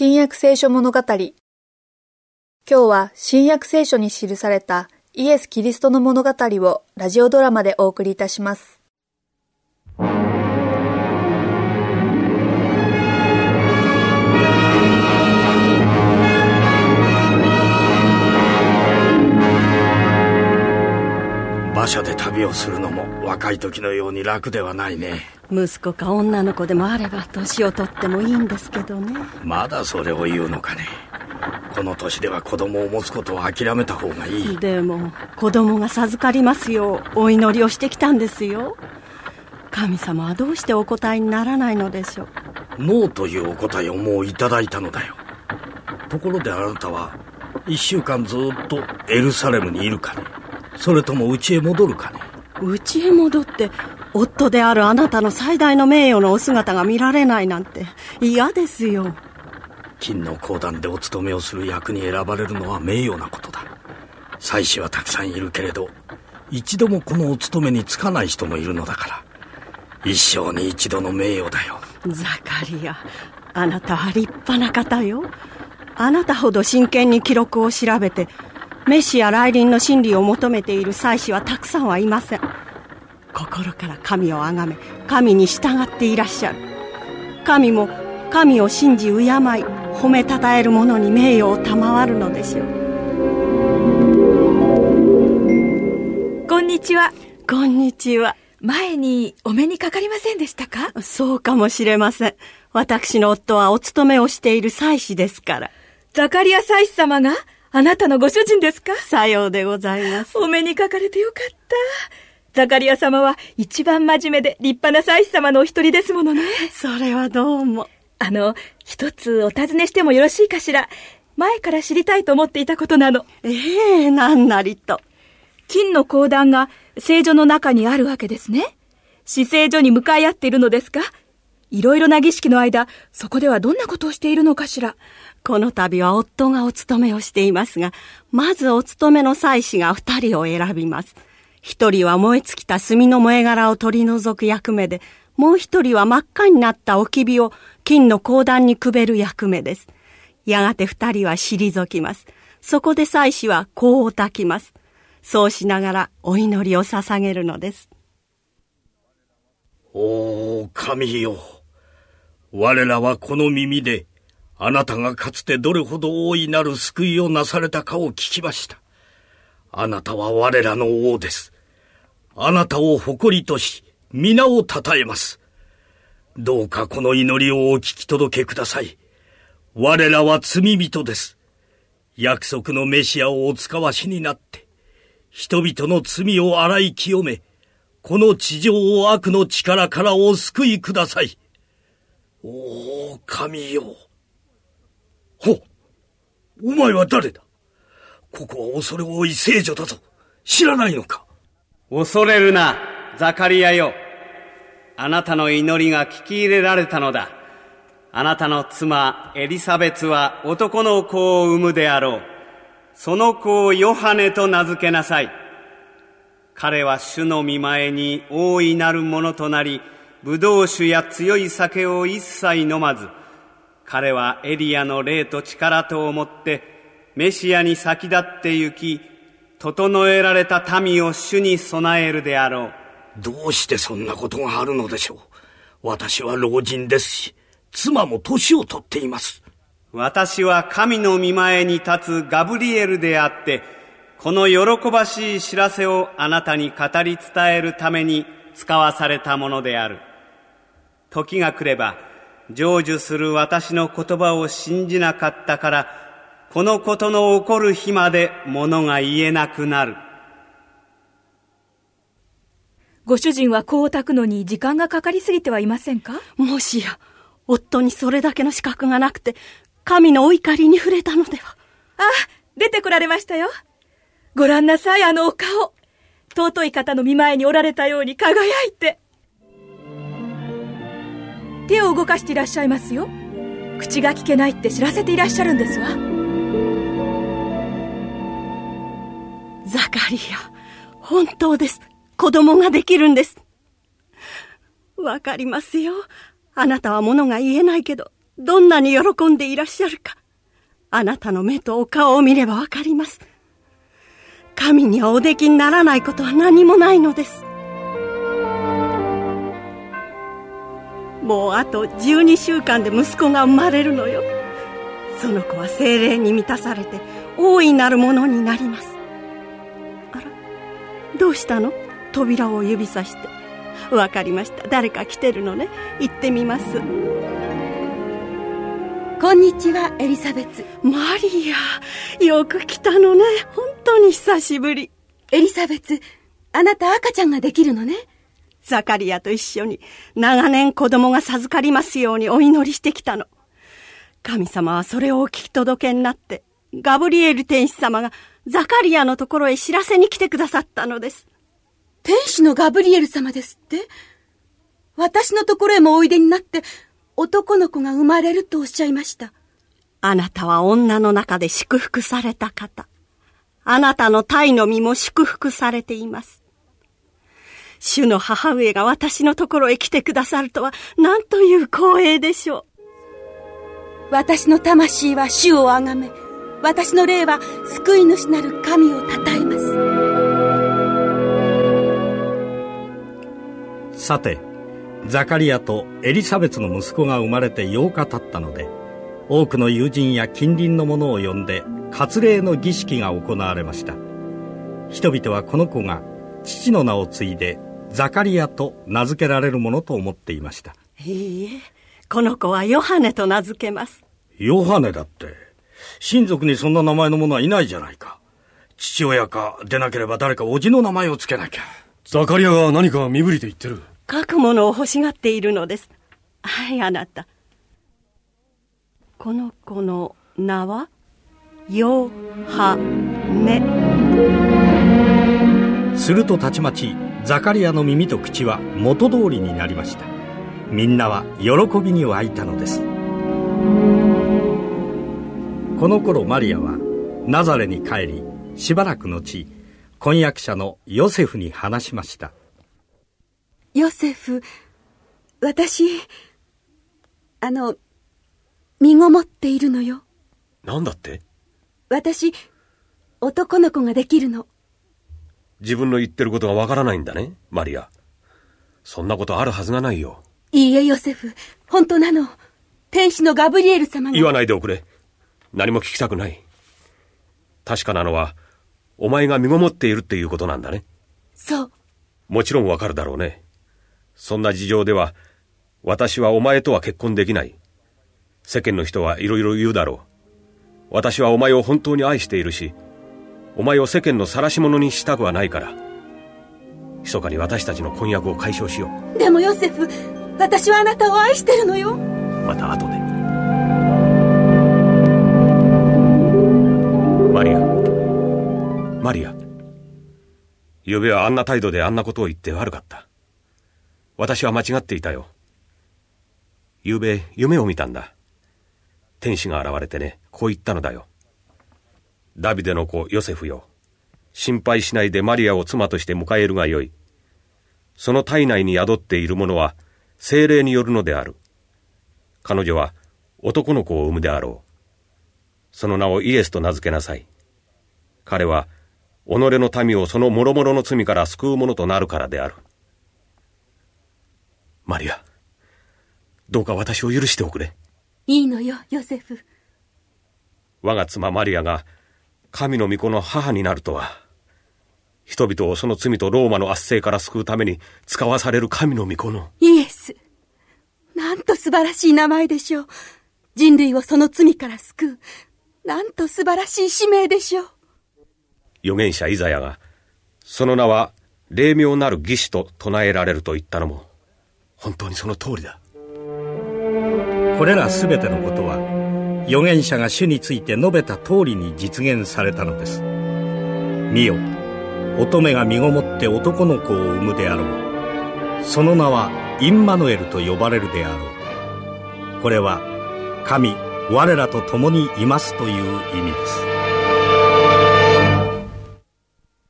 新約聖書物語。今日は新約聖書に記されたイエス・キリストの物語をラジオドラマでお送りいたします。馬車で旅をするのも若い時のように楽ではないね。息子か女の子でもあれば年を取ってもいいんですけどね。まだそれを言うのかね。この年では子供を持つことを諦めた方がいい。でも子供が授かりますようお祈りをしてきたんですよ。神様はどうしてお答えにならないのでしょう。ノーというお答えをもういただいたのだよ。ところであなたは1週間ずっとエルサレムにいるかね。それとも家へ戻るかね。家へ戻って夫であるあなたの最大の名誉のお姿が見られないなんて嫌ですよ。金の鉱山でお勤めをする役に選ばれるのは名誉なことだ。妻子はたくさんいるけれど、一度もこのお勤めに就かない人もいるのだから、一生に一度の名誉だよ。ザカリア、あなたは立派な方よ。あなたほど真剣に記録を調べてメシア来臨の真理を求めている祭司はたくさんはいません。心から神をあがめ、神に従っていらっしゃる。神も神を信じ敬い、褒めたたえる者に名誉を賜るのでしょう。こんにちは。こんにちは。前にお目にかかりませんでしたか？そうかもしれません。私の夫はお勤めをしている祭司ですから。ザカリア祭司様があなたのご主人ですか？さようでございます。お目にかかれてよかった。ザカリア様は一番真面目で立派な祭司様のお一人ですものね。それはどうも。一つお尋ねしてもよろしいかしら。前から知りたいと思っていたことなの。なんなりと。金の鉱壇が聖所の中にあるわけですね。至聖所に向かい合っているのですか？いろいろな儀式の間、そこではどんなことをしているのかしら。この度は夫がお勤めをしていますが、まずお勤めの祭司が2人を選びます。1人は燃え尽きた炭の燃え殻を取り除く役目で、もう1人は真っ赤になった置き火を金の鉱壇にくべる役目です。やがて2人は退きます。そこで祭司は香を焚きます。そうしながらお祈りを捧げるのです。おー、神よ。我らはこの耳で、あなたがかつてどれほど大いなる救いをなされたかを聞きました。あなたは我らの王です。あなたを誇りとし、皆をたたえます。どうかこの祈りをお聞き届けください。我らは罪人です。約束のメシアをお使わしになって、人々の罪を洗い清め、この地上を悪の力からお救いください。おー、神よ。お前は誰だ？ここは恐れ多い聖女だぞ。知らないのか？恐れるな、ザカリアよ。あなたの祈りが聞き入れられたのだ。あなたの妻エリサベツは男の子を産むであろう。その子をヨハネと名付けなさい。彼は主の御前に大いなるものとなり、ブドウ酒や強い酒を一切飲まず、彼はエリヤの霊と力とをもってメシアに先立って行き、整えられた民を主に備えるであろう。どうしてそんなことがあるのでしょう。私は老人ですし、妻も年を取っています。私は神の御前に立つガブリエルであって、この喜ばしい知らせをあなたに語り伝えるために使わされたものである。時が来れば成就する私の言葉を信じなかったから、このことの起こる日まで物が言えなくなる。ご主人は香を焚くのに時間がかかりすぎてはいませんか？もしや夫にそれだけの資格がなくて、神のお怒りに触れたのでは。あ、出てこられましたよ。ご覧なさい、あのお顔。尊い方の御前におられたように輝いて。手を動かしていらっしゃいますよ。口が聞けないって知らせていらっしゃるんですわ。ザカリア、本当です。子供ができるんです。わかりますよ。あなたは物が言えないけど、どんなに喜んでいらっしゃるか、あなたの目とお顔を見ればわかります。神にはおできにならないことは何もないのです。もうあと12週間で息子が生まれるのよ。その子は聖霊に満たされて大いなるものになります。あら、どうしたの？扉を指さして。わかりました、誰か来てるのね。行ってみます。こんにちは、エリザベツ。マリア、よく来たのね。本当に久しぶり。エリザベツ、あなた赤ちゃんができるのね。ザカリアと一緒に長年子供が授かりますようにお祈りしてきたの。神様はそれをお聞き届けになって、ガブリエル天使様がザカリアのところへ知らせに来てくださったのです。天使のガブリエル様ですって？私のところへもおいでになって男の子が生まれるとおっしゃいました。あなたは女の中で祝福された方。あなたの胎の身も祝福されています。主の母上が私のところへ来てくださるとはなんという光栄でしょう。私の魂は主をあがめ、私の霊は救い主なる神をたたえます。さて、ザカリアとエリサベツの息子が生まれて8日経ったので、多くの友人や近隣の者を呼んで割礼の儀式が行われました。人々はこの子が父の名を継いでザカリアと名付けられるものと思っていました。いいえ、この子はヨハネと名付けます。ヨハネだって、親族にそんな名前の者はいないじゃないか。父親か、でなければ誰か叔父の名前を付けなきゃ。ザカリアが何か身振りで言ってる。書くものを欲しがっているのです。はい、あなた、この子の名はヨハネ。するとたちまちザカリアの耳と口は元通りになりました。みんなは喜びに沸いたのです。この頃マリアはナザレに帰り、しばらく後、婚約者のヨセフに話しました。ヨセフ、私身ごもっているのよ。なんだって？私男の子ができるの。自分の言ってることがわからないんだね、マリア。そんなことあるはずがないよ。いいえ、ヨセフ、本当なの。天使のガブリエル様が。言わないでおくれ。何も聞きたくない。確かなのは、お前が身ごもっているっていうことなんだね。そう。もちろんわかるだろうね。そんな事情では、私はお前とは結婚できない。世間の人はいろいろ言うだろう。私はお前を本当に愛しているし、お前を世間の晒し者にしたくはないから、密かに私たちの婚約を解消しよう。でもヨセフ、私はあなたを愛してるのよ。また後で。マリア、ゆうべはあんな態度であんなことを言って悪かった。私は間違っていたよ。ゆうべ夢を見たんだ。天使が現れてね、こう言ったのだよ。ダビデの子ヨセフよ、心配しないでマリアを妻として迎えるがよい。その体内に宿っているものは精霊によるのである。彼女は男の子を産むであろう。その名をイエスと名付けなさい。彼は己の民をその諸々の罪から救うものとなるからである。マリア、どうか私を許しておくれ。いいのよ、ヨセフ。我が妻マリアが神の御子の母になるとは、人々をその罪とローマの圧政から救うために使わされる神の御子の。イエス、なんと素晴らしい名前でしょう。人類をその罪から救う、なんと素晴らしい使命でしょう。預言者イザヤがその名は霊妙なる義子と唱えられると言ったのも本当にその通りだ。これらすべてのことは預言者が主について述べた通りに実現されたのです。見よ、乙女が身ごもって男の子を産むであろう。その名はインマヌエルと呼ばれるであろう。これは神我らと共にいますという意味です。